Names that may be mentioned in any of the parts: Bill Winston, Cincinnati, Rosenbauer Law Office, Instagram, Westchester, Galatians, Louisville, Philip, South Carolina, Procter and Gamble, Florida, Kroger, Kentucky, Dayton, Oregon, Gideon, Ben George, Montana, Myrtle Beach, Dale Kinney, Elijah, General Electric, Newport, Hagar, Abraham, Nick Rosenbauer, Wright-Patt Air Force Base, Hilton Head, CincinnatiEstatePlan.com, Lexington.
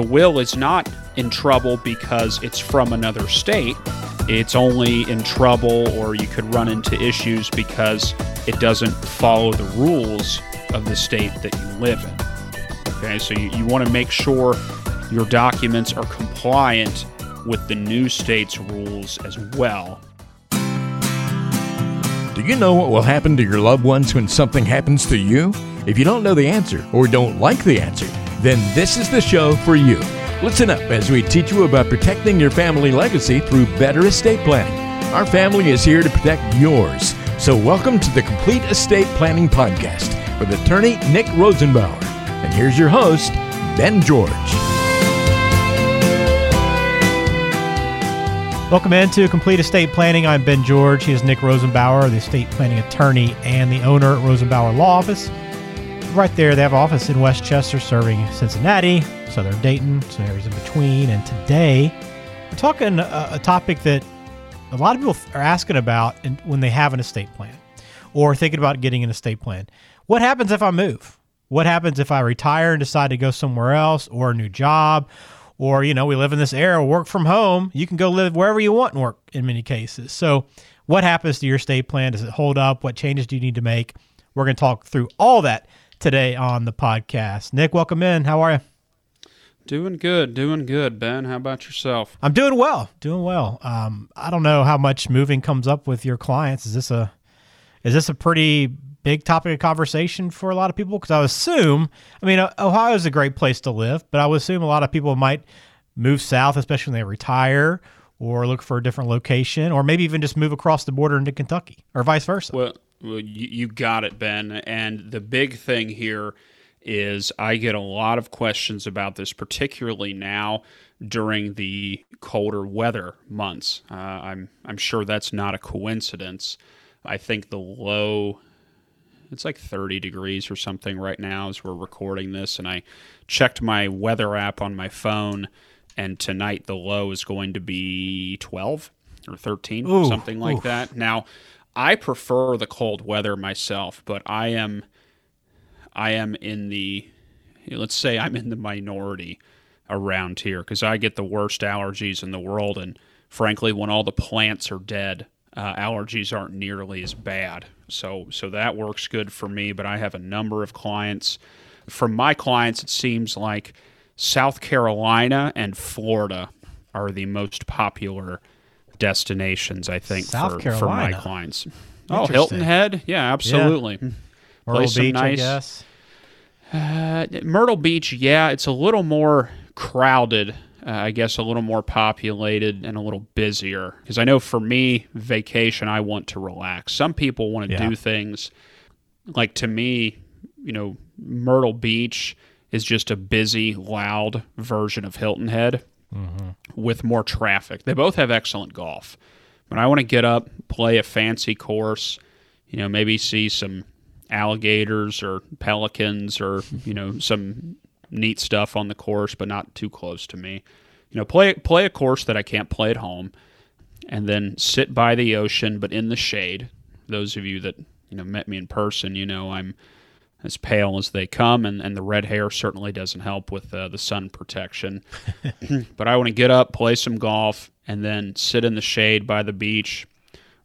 the will is not in trouble because it's from another state. It's only in trouble, or you could run into issues, because it doesn't follow the rules of the state that you live in. Okay, so you want to make sure your documents are compliant with the new state's rules as well. Do you know what will happen to your loved ones when something happens to you? If you don't know the answer or don't like the answer, then this is the show for you. Listen up as we teach you about protecting your family legacy through better estate planning. Our family is here to protect yours. So welcome to the Complete Estate Planning Podcast with attorney Nick Rosenbauer. And here's your host, Ben George. Welcome into Complete Estate Planning. I'm Ben George. He is Nick Rosenbauer, the estate planning attorney and the owner at Rosenbauer Law Office. Right there, they have an office in Westchester serving Cincinnati, southern Dayton, some areas in between. And today, we're talking a topic that a lot of people are asking about when they have an estate plan or thinking about getting an estate plan. What happens if I move? What happens if I retire and decide to go somewhere else, or a new job? Or, you know, we live in this era, work from home. You can go live wherever you want and work in many cases. So what happens to your estate plan? Does it hold up? What changes do you need to make? We're going to talk through all that today on the podcast. Nick, welcome in. How are you? Doing good, Ben. How about yourself? I'm doing well, I don't know how much moving comes up with your clients. Is this a pretty big topic of conversation for a lot of people? Because Ohio is a great place to live, but I would assume a lot of people might move south, especially when they retire, or look for a different location, or maybe even just move across the border into Kentucky, or vice versa. Well, you got it, Ben. And the big thing here is I get a lot of questions about this, particularly now during the colder weather months. I'm sure that's not a coincidence. I think the low, it's like 30 degrees or something right now as we're recording this, and I checked my weather app on my phone, and tonight the low is going to be 12 or 13, something like that. Now, I prefer the cold weather myself, but I am in the, let's say I'm in the minority around here, because I get the worst allergies in the world, and frankly, when all the plants are dead, allergies aren't nearly as bad. So that works good for me, but I have a number of clients. From my clients, it seems like South Carolina and Florida are the most popular destinations, I think, for my clients. Oh, Hilton Head? Yeah, absolutely. Yeah. Myrtle Beach, nice, I guess. Myrtle Beach, yeah, it's a little more crowded, I guess, a little more populated and a little busier. Because I know for me, vacation, I want to relax. Some people want to do things. Like, to me, you know, Myrtle Beach is just a busy, loud version of Hilton Head with more traffic. They both have excellent golf. But I want to get up, play a fancy course, you know, maybe see some alligators or pelicans, or, you know, some neat stuff on the course, but not too close to me. You know, play a course that I can't play at home, and then sit by the ocean, but in the shade. Those of you that, you know, met me in person, you know, I'm as pale as they come, and the red hair certainly doesn't help with the sun protection. But I want to get up, play some golf, and then sit in the shade by the beach,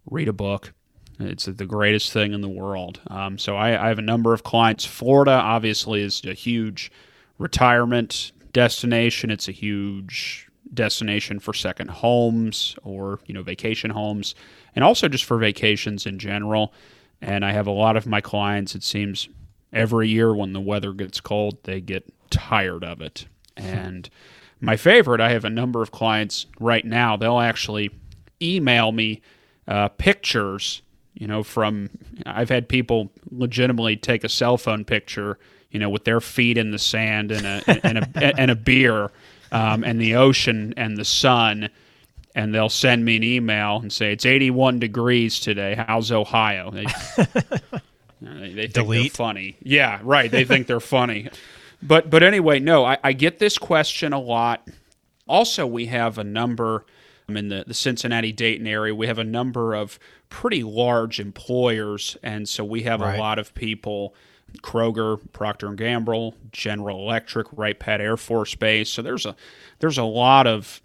read a book. It's the greatest thing in the world. So I have a number of clients. Florida, obviously, is a huge retirement destination. It's a huge destination for second homes, or, you know, vacation homes, and also just for vacations in general. And I have a lot of my clients, it seems, every year when the weather gets cold, they get tired of it. And my favorite, I have a number of clients right now, they'll actually email me pictures. You know, I've had people legitimately take a cell phone picture, you know, with their feet in the sand and a beer, and the ocean and the sun, and they'll send me an email and say, it's 81 degrees today. How's Ohio? They think they're funny. Yeah, right. They think they're funny. But anyway, no, I get this question a lot. Also, we have a number in the Cincinnati-Dayton area. We have a number of pretty large employers, and so we have a lot of people Kroger, Procter and Gamble, General Electric, Wright-Patt Air Force Base. So there's a lot of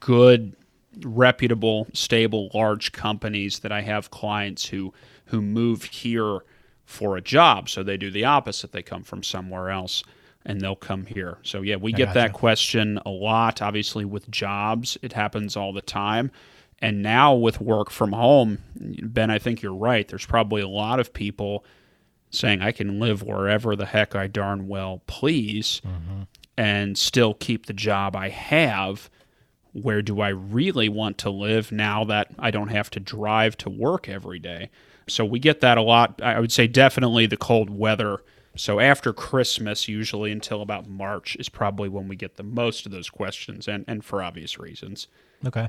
good, reputable, stable, large companies that I have clients who move here for a job. So they do the opposite. They come from somewhere else and they'll come here. So yeah, we get that question a lot. Obviously with jobs, it happens all the time. And now with work from home, Ben, I think you're right. There's probably a lot of people saying, I can live wherever the heck I darn well please and still keep the job I have. Where do I really want to live now that I don't have to drive to work every day? So we get that a lot. I would say definitely the cold weather. So after Christmas, usually until about March, is probably when we get the most of those questions, and for obvious reasons. Okay.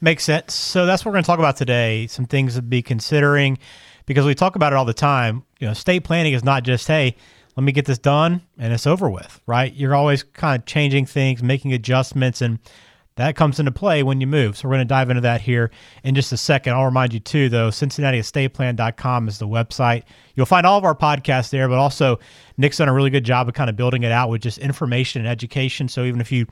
Makes sense. So that's what we're going to talk about today, some things to be considering, because we talk about it all the time. You know, estate planning is not just, hey, let me get this done and it's over with, right? You're always kind of changing things, making adjustments, and that comes into play when you move. So we're going to dive into that here in just a second. I'll remind you too, though, CincinnatiEstatePlan.com is the website. You'll find all of our podcasts there, but also Nick's done a really good job of kind of building it out with just information and education. So even if you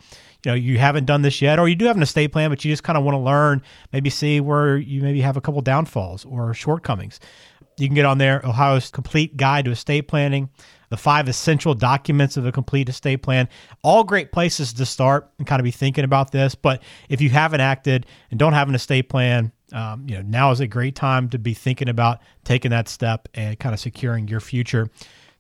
haven't done this yet, or you do have an estate plan, but you just kind of want to learn, maybe see where you maybe have a couple downfalls or shortcomings, you can get on there. Ohio's Complete Guide to Estate Planning, the 5 essential documents of a complete estate plan. All great places to start and kind of be thinking about this. But if you haven't acted and don't have an estate plan, now is a great time to be thinking about taking that step and kind of securing your future.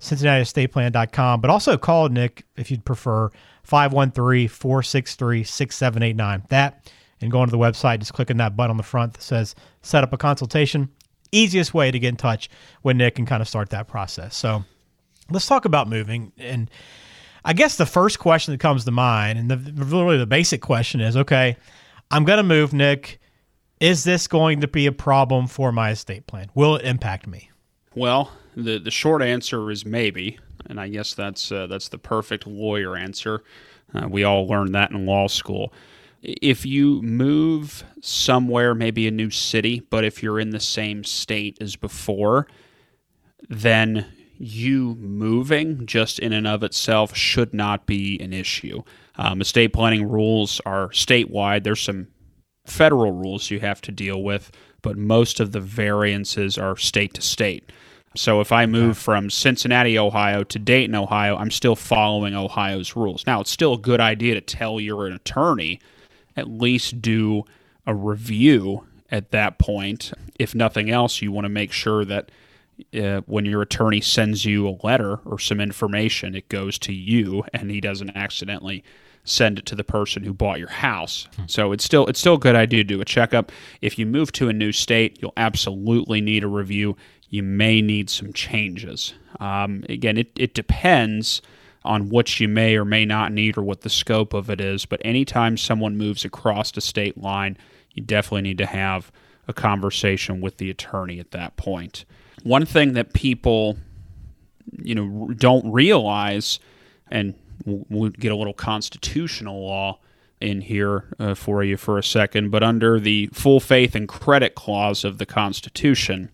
CincinnatiEstatePlan.com, but also call Nick if you'd prefer, 513-463-6789. That, and go onto the website, just clicking that button on the front that says set up a consultation. Easiest way to get in touch with Nick and kind of start that process. So let's talk about moving. And I guess the first question that comes to mind, and really the basic question is, okay, I'm going to move, Nick. Is this going to be a problem for my estate plan? Will it impact me? Well, the short answer is maybe, and I guess that's the perfect lawyer answer. We all learned that in law school. If you move somewhere, maybe a new city, but if you're in the same state as before, then you moving just in and of itself should not be an issue. Estate planning rules are statewide. There's some federal rules you have to deal with, but most of the variances are state to state. So if I move from Cincinnati, Ohio to Dayton, Ohio, I'm still following Ohio's rules. Now, it's still a good idea to tell your attorney, at least do a review at that point. If nothing else, you want to make sure that when your attorney sends you a letter or some information, it goes to you and he doesn't accidentally send it to the person who bought your house. So it's still a good idea to do a checkup. If you move to a new state, you'll absolutely need a review. You may need some changes. Again, it depends on what you may or may not need or what the scope of it is. But anytime someone moves across the state line, you definitely need to have a conversation with the attorney at that point. One thing that people, don't realize, and we'll get a little constitutional law in here for you for a second, but under the full faith and credit clause of the Constitution,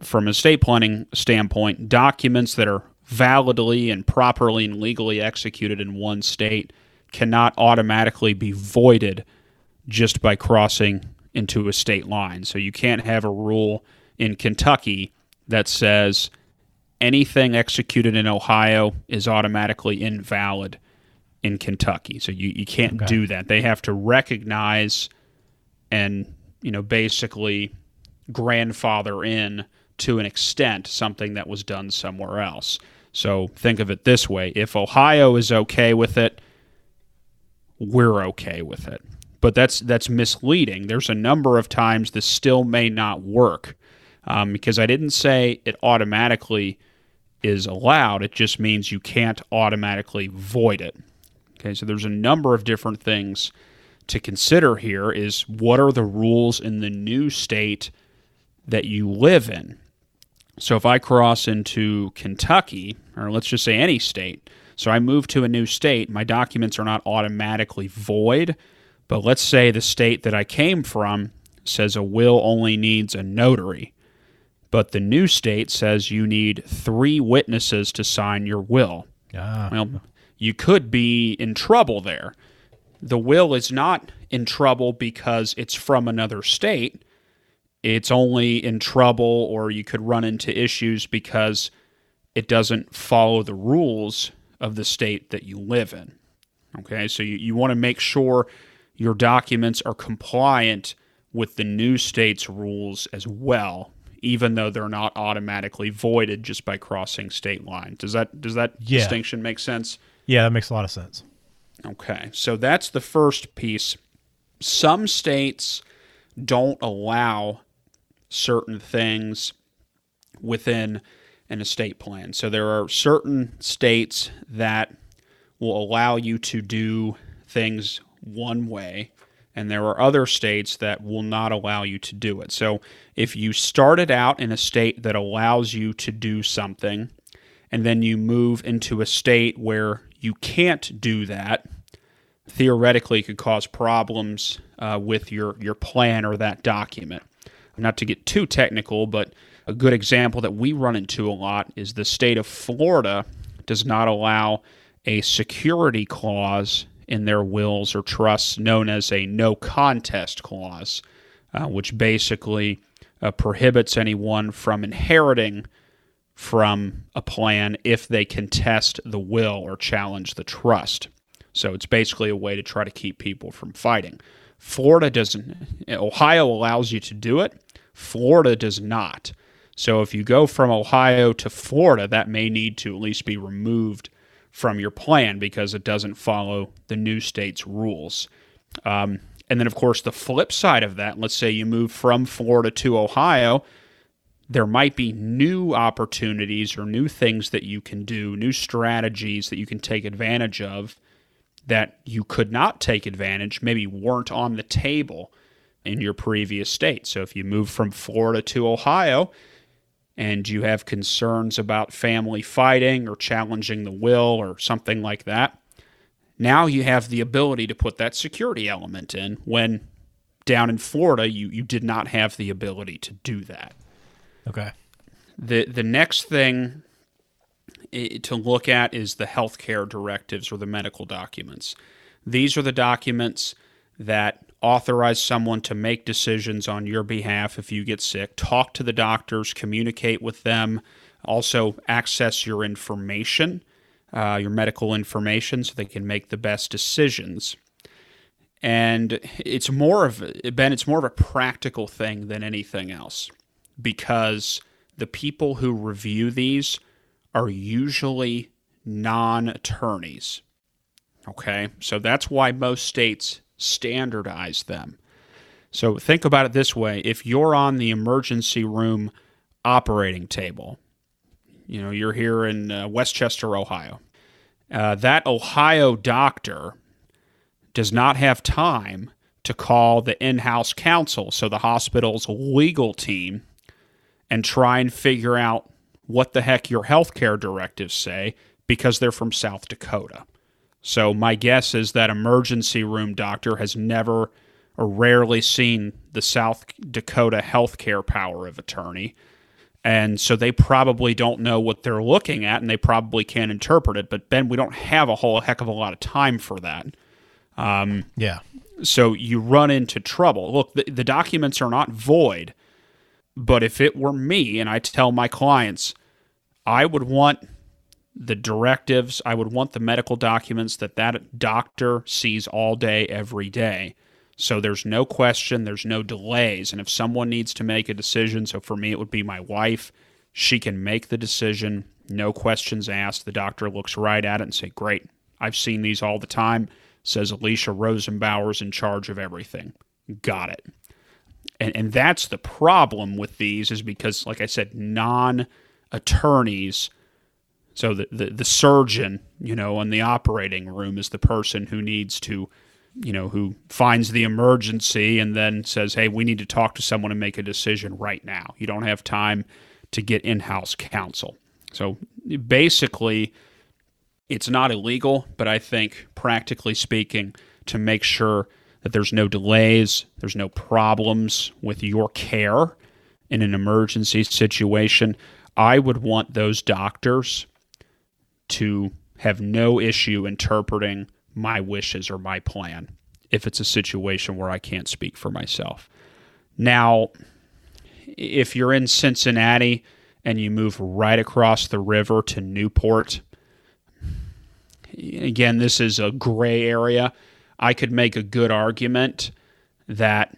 from an estate planning standpoint, documents that are validly and properly and legally executed in one state cannot automatically be voided just by crossing into a state line. So you can't have a rule in Kentucky that says anything executed in Ohio is automatically invalid in Kentucky. So you can't do that. They have to recognize and, basically grandfather in to an extent something that was done somewhere else. So think of it this way. If Ohio is okay with it, we're okay with it. But that's misleading. There's a number of times this still may not work. Because I didn't say it automatically is allowed. It just means you can't automatically void it. Okay, so there's a number of different things to consider here is what are the rules in the new state that you live in? So if I cross into Kentucky, or let's just say any state, so I move to a new state, my documents are not automatically void, but let's say the state that I came from says a will only needs a notary. But the new state says you need 3 witnesses to sign your will. Ah. Well, you could be in trouble there. The will is not in trouble because it's from another state. It's only in trouble, or you could run into issues because it doesn't follow the rules of the state that you live in. Okay, so you want to make sure your documents are compliant with the new state's rules as well, even though they're not automatically voided just by crossing state lines. Does that distinction make sense? Yeah, that makes a lot of sense. Okay, so that's the first piece. Some states don't allow certain things within an estate plan. So there are certain states that will allow you to do things one way, and there are other states that will not allow you to do it. So if you started out in a state that allows you to do something, and then you move into a state where you can't do that, theoretically could cause problems with your plan or that document. Not to get too technical, but a good example that we run into a lot is the state of Florida does not allow a security clause in their wills or trusts known as a no contest clause, which basically prohibits anyone from inheriting from a plan if they contest the will or challenge the trust. So it's basically a way to try to keep people from fighting. Florida doesn't. Ohio allows you to do it. Florida does not. So if you go from Ohio to Florida, that may need to at least be removed from your plan because it doesn't follow the new state's rules. And then, of course, the flip side of that, let's say you move from Florida to Ohio, there might be new opportunities or new things that you can do, new strategies that you can take advantage of that you could not take advantage, maybe weren't on the table in your previous state. So if you move from Florida to Ohio, and you have concerns about family fighting or challenging the will or something like that, now you have the ability to put that security element in when down in Florida you did not have the ability to do that. Okay. The next thing to look at is the healthcare directives or the medical documents. These are the documents that authorize someone to make decisions on your behalf if you get sick. Talk to the doctors, communicate with them, also access your information, your medical information, so they can make the best decisions. And it's more of, Ben, it's more of a practical thing than anything else, because the people who review these are usually non-attorneys. Okay, so that's why most states standardize them. So think about it this way. If you're on the emergency room operating table, you know, you're here in Westchester, Ohio, that Ohio doctor does not have time to call the in-house counsel, so the hospital's legal team, and try and figure out what the heck your healthcare directives say, because they're from South Dakota. So my guess is that emergency room doctor has never or rarely seen the South Dakota healthcare power of attorney. And so they probably don't know what they're looking at, and they probably can't interpret it. But Ben, we don't have a whole heck of a lot of time for that. Yeah. So you run into trouble. Look, the documents are not void, but if it were me and I tell my clients, I would want the directives, I would want the medical documents that doctor sees all day, every day. So there's no question, there's no delays. And if someone needs to make a decision, so for me it would be my wife, she can make the decision, no questions asked. The doctor looks right at it and say, great, I've seen these all the time. Says Alicia Rosenbauer's in charge of everything. Got it. And that's the problem with these, is because, like I said, non-attorneys. So the surgeon, you know, in the operating room is the person who needs to, you know, who finds the emergency and then says, hey, we need to talk to someone and make a decision right now. You don't have time to get in-house counsel. So basically, it's not illegal, but I think practically speaking, to make sure that there's no delays, there's no problems with your care, in an emergency situation, I would want those doctors to have no issue interpreting my wishes or my plan if it's a situation where I can't speak for myself. Now, if you're in Cincinnati and you move right across the river to Newport, again, this is a gray area. I could make a good argument that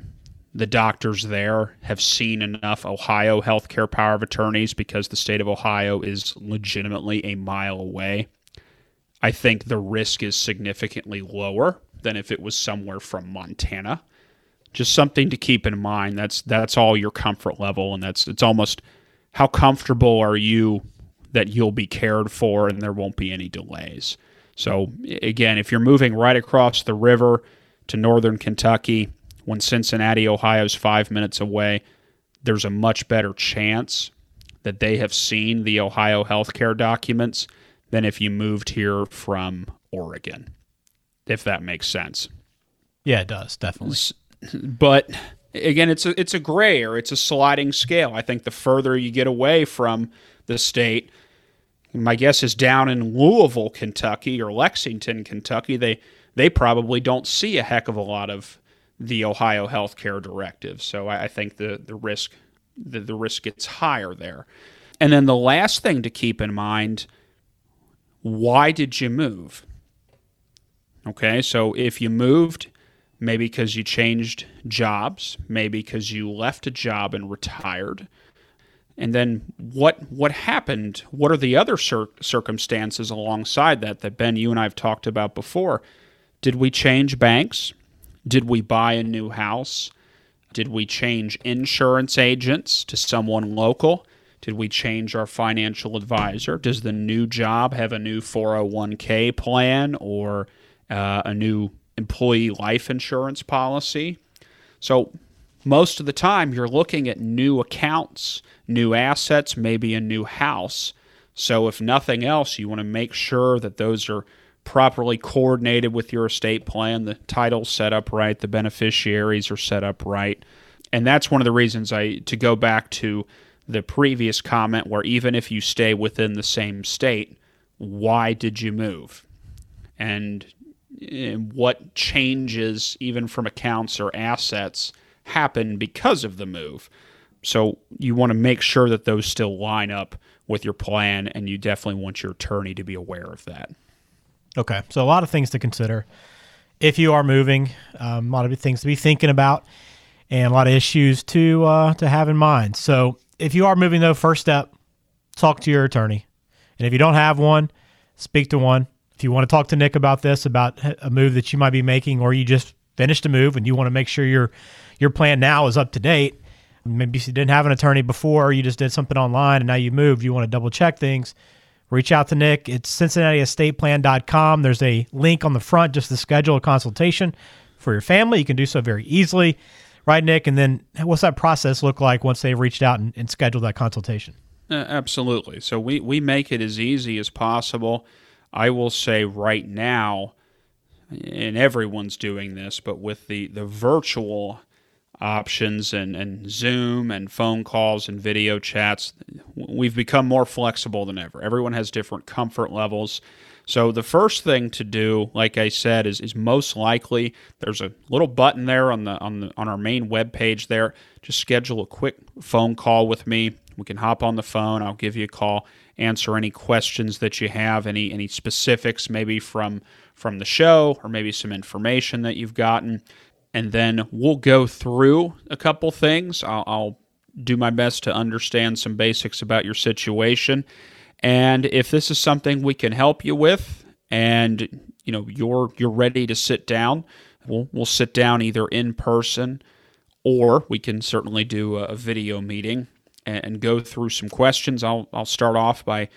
the doctors there have seen enough Ohio healthcare power of attorneys because the state of Ohio is legitimately a mile away. I think the risk is significantly lower than if it was somewhere from Montana. Just something to keep in mind. That's all your comfort level, and it's almost how comfortable are you that you'll be cared for and there won't be any delays. So again, if you're moving right across the river to northern Kentucky, when Cincinnati, Ohio is 5 minutes away, there's a much better chance that they have seen the Ohio healthcare documents than if you moved here from Oregon, if that makes sense. Yeah, it does, definitely. But again, it's a gray or it's a sliding scale. I think the further you get away from the state, my guess is down in Louisville, Kentucky, or Lexington, Kentucky, they probably don't see a heck of a lot of the Ohio healthcare directive. So I think the risk gets higher there. And then the last thing to keep in mind, why did you move? Okay, so if you moved, maybe because you changed jobs, maybe because you left a job and retired. And then what happened? What are the other circumstances alongside that Ben, you and I have talked about before? Did we change banks? Did we buy a new house? Did we change insurance agents to someone local? Did we change our financial advisor? Does the new job have a new 401k plan or a new employee life insurance policy? So most of the time, you're looking at new accounts, new assets, maybe a new house. So if nothing else, you want to make sure that those are properly coordinated with your estate plan, the title's set up right, the beneficiaries are set up right. And that's one of the reasons to go back to the previous comment where even if you stay within the same state, why did you move? And what changes, even from accounts or assets, happen because of the move? So you want to make sure that those still line up with your plan, and you definitely want your attorney to be aware of that. Okay, so a lot of things to consider. If you are moving, a lot of things to be thinking about and a lot of issues to have in mind. So if you are moving, though, first step, talk to your attorney. And if you don't have one, speak to one. If you want to talk to Nick about this, about a move that you might be making, or you just finished a move and you want to make sure your plan now is up to date, maybe you didn't have an attorney before, or you just did something online and now you moved, you want to double check things, reach out to Nick. It's CincinnatiEstatePlan.com. There's a link on the front just to schedule a consultation for your family. You can do so very easily, right, Nick? And then what's that process look like once they've reached out and scheduled that consultation? Absolutely. So we make it as easy as possible. I will say right now, and everyone's doing this, but with the virtual options and Zoom and phone calls and video chats, we've become more flexible than ever. Everyone has different comfort levels. So the first thing to do, like I said, is most likely there's a little button there on our main webpage there. Just schedule a quick phone call with me. We can hop on the phone. I'll give you a call, answer any questions that you have, any specifics maybe from the show or maybe some information that you've gotten. And then we'll go through a couple things. I'll do my best to understand some basics about your situation. And if this is something we can help you with and you're ready to sit down, we'll sit down either in person, or we can certainly do a video meeting and go through some questions. I'll start off by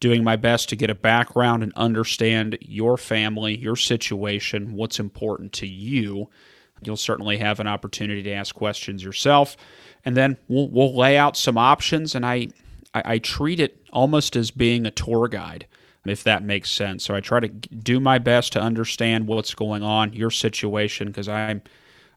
doing my best to get a background and understand your family, your situation, what's important to you. You'll certainly have an opportunity to ask questions yourself. And then we'll lay out some options, and I treat it almost as being a tour guide, if that makes sense. So I try to do my best to understand what's going on, your situation, because I'm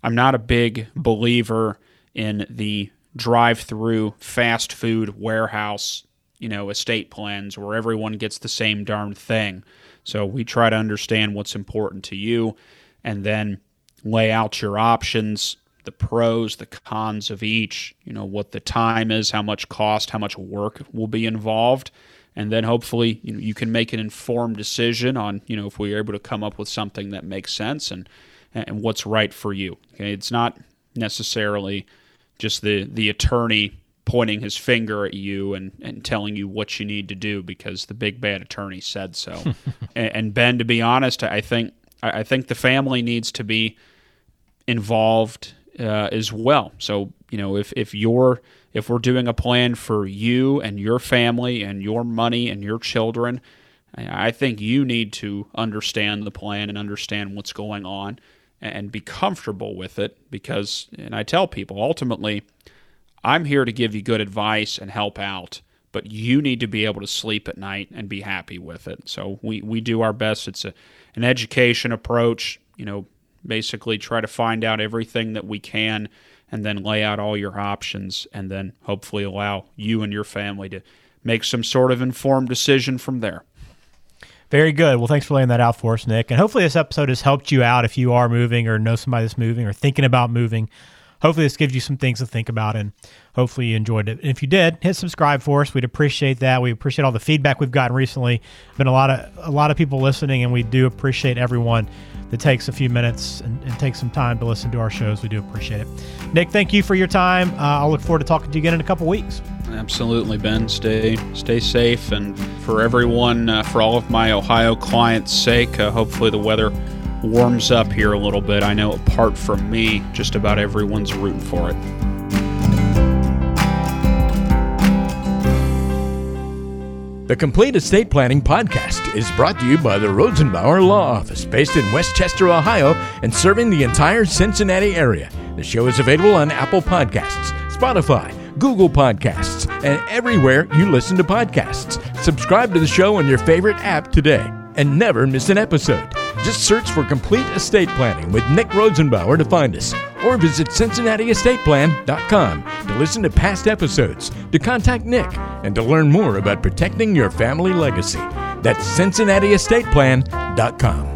not a big believer in the drive-through, fast food, warehouse, estate plans where everyone gets the same darn thing. So we try to understand what's important to you and then lay out your options, the pros, the cons of each, what the time is, how much cost, how much work will be involved. And then hopefully, you can make an informed decision on, if we are able to come up with something that makes sense and what's right for you. Okay? It's not necessarily just the attorney pointing his finger at you and telling you what you need to do because the big bad attorney said so. And Ben, to be honest, I think the family needs to be involved as well. So, if we're doing a plan for you and your family and your money and your children, I think you need to understand the plan and understand what's going on and be comfortable with it because, and I tell people, ultimately, I'm here to give you good advice and help out, but you need to be able to sleep at night and be happy with it. So we do our best. It's an education approach, basically try to find out everything that we can and then lay out all your options and then hopefully allow you and your family to make some sort of informed decision from there. Very good. Well, thanks for laying that out for us, Nick. And hopefully this episode has helped you out if you are moving or know somebody that's moving or thinking about moving. Hopefully this gives you some things to think about, and hopefully you enjoyed it. And if you did, hit subscribe for us. We'd appreciate that. We appreciate all the feedback we've gotten recently. Been a lot of people listening, and we do appreciate everyone that takes a few minutes and takes some time to listen to our shows. We do appreciate it. Nick, thank you for your time. I'll look forward to talking to you again in a couple weeks. Absolutely, Ben. Stay safe. And for everyone, for all of my Ohio clients' sake, hopefully the weather warms up here a little bit. I know apart from me, just about everyone's rooting for it. The Complete Estate Planning Podcast is brought to you by the Rosenbauer Law Office, based in Westchester, Ohio, and serving the entire Cincinnati area. The show is available on Apple Podcasts, Spotify, Google Podcasts, and everywhere you listen to podcasts. Subscribe to the show on your favorite app today and never miss an episode. Just search for Complete Estate Planning with Nick Rosenbauer to find us, or visit CincinnatiEstatePlan.com to listen to past episodes, to contact Nick, and to learn more about protecting your family legacy. That's CincinnatiEstatePlan.com.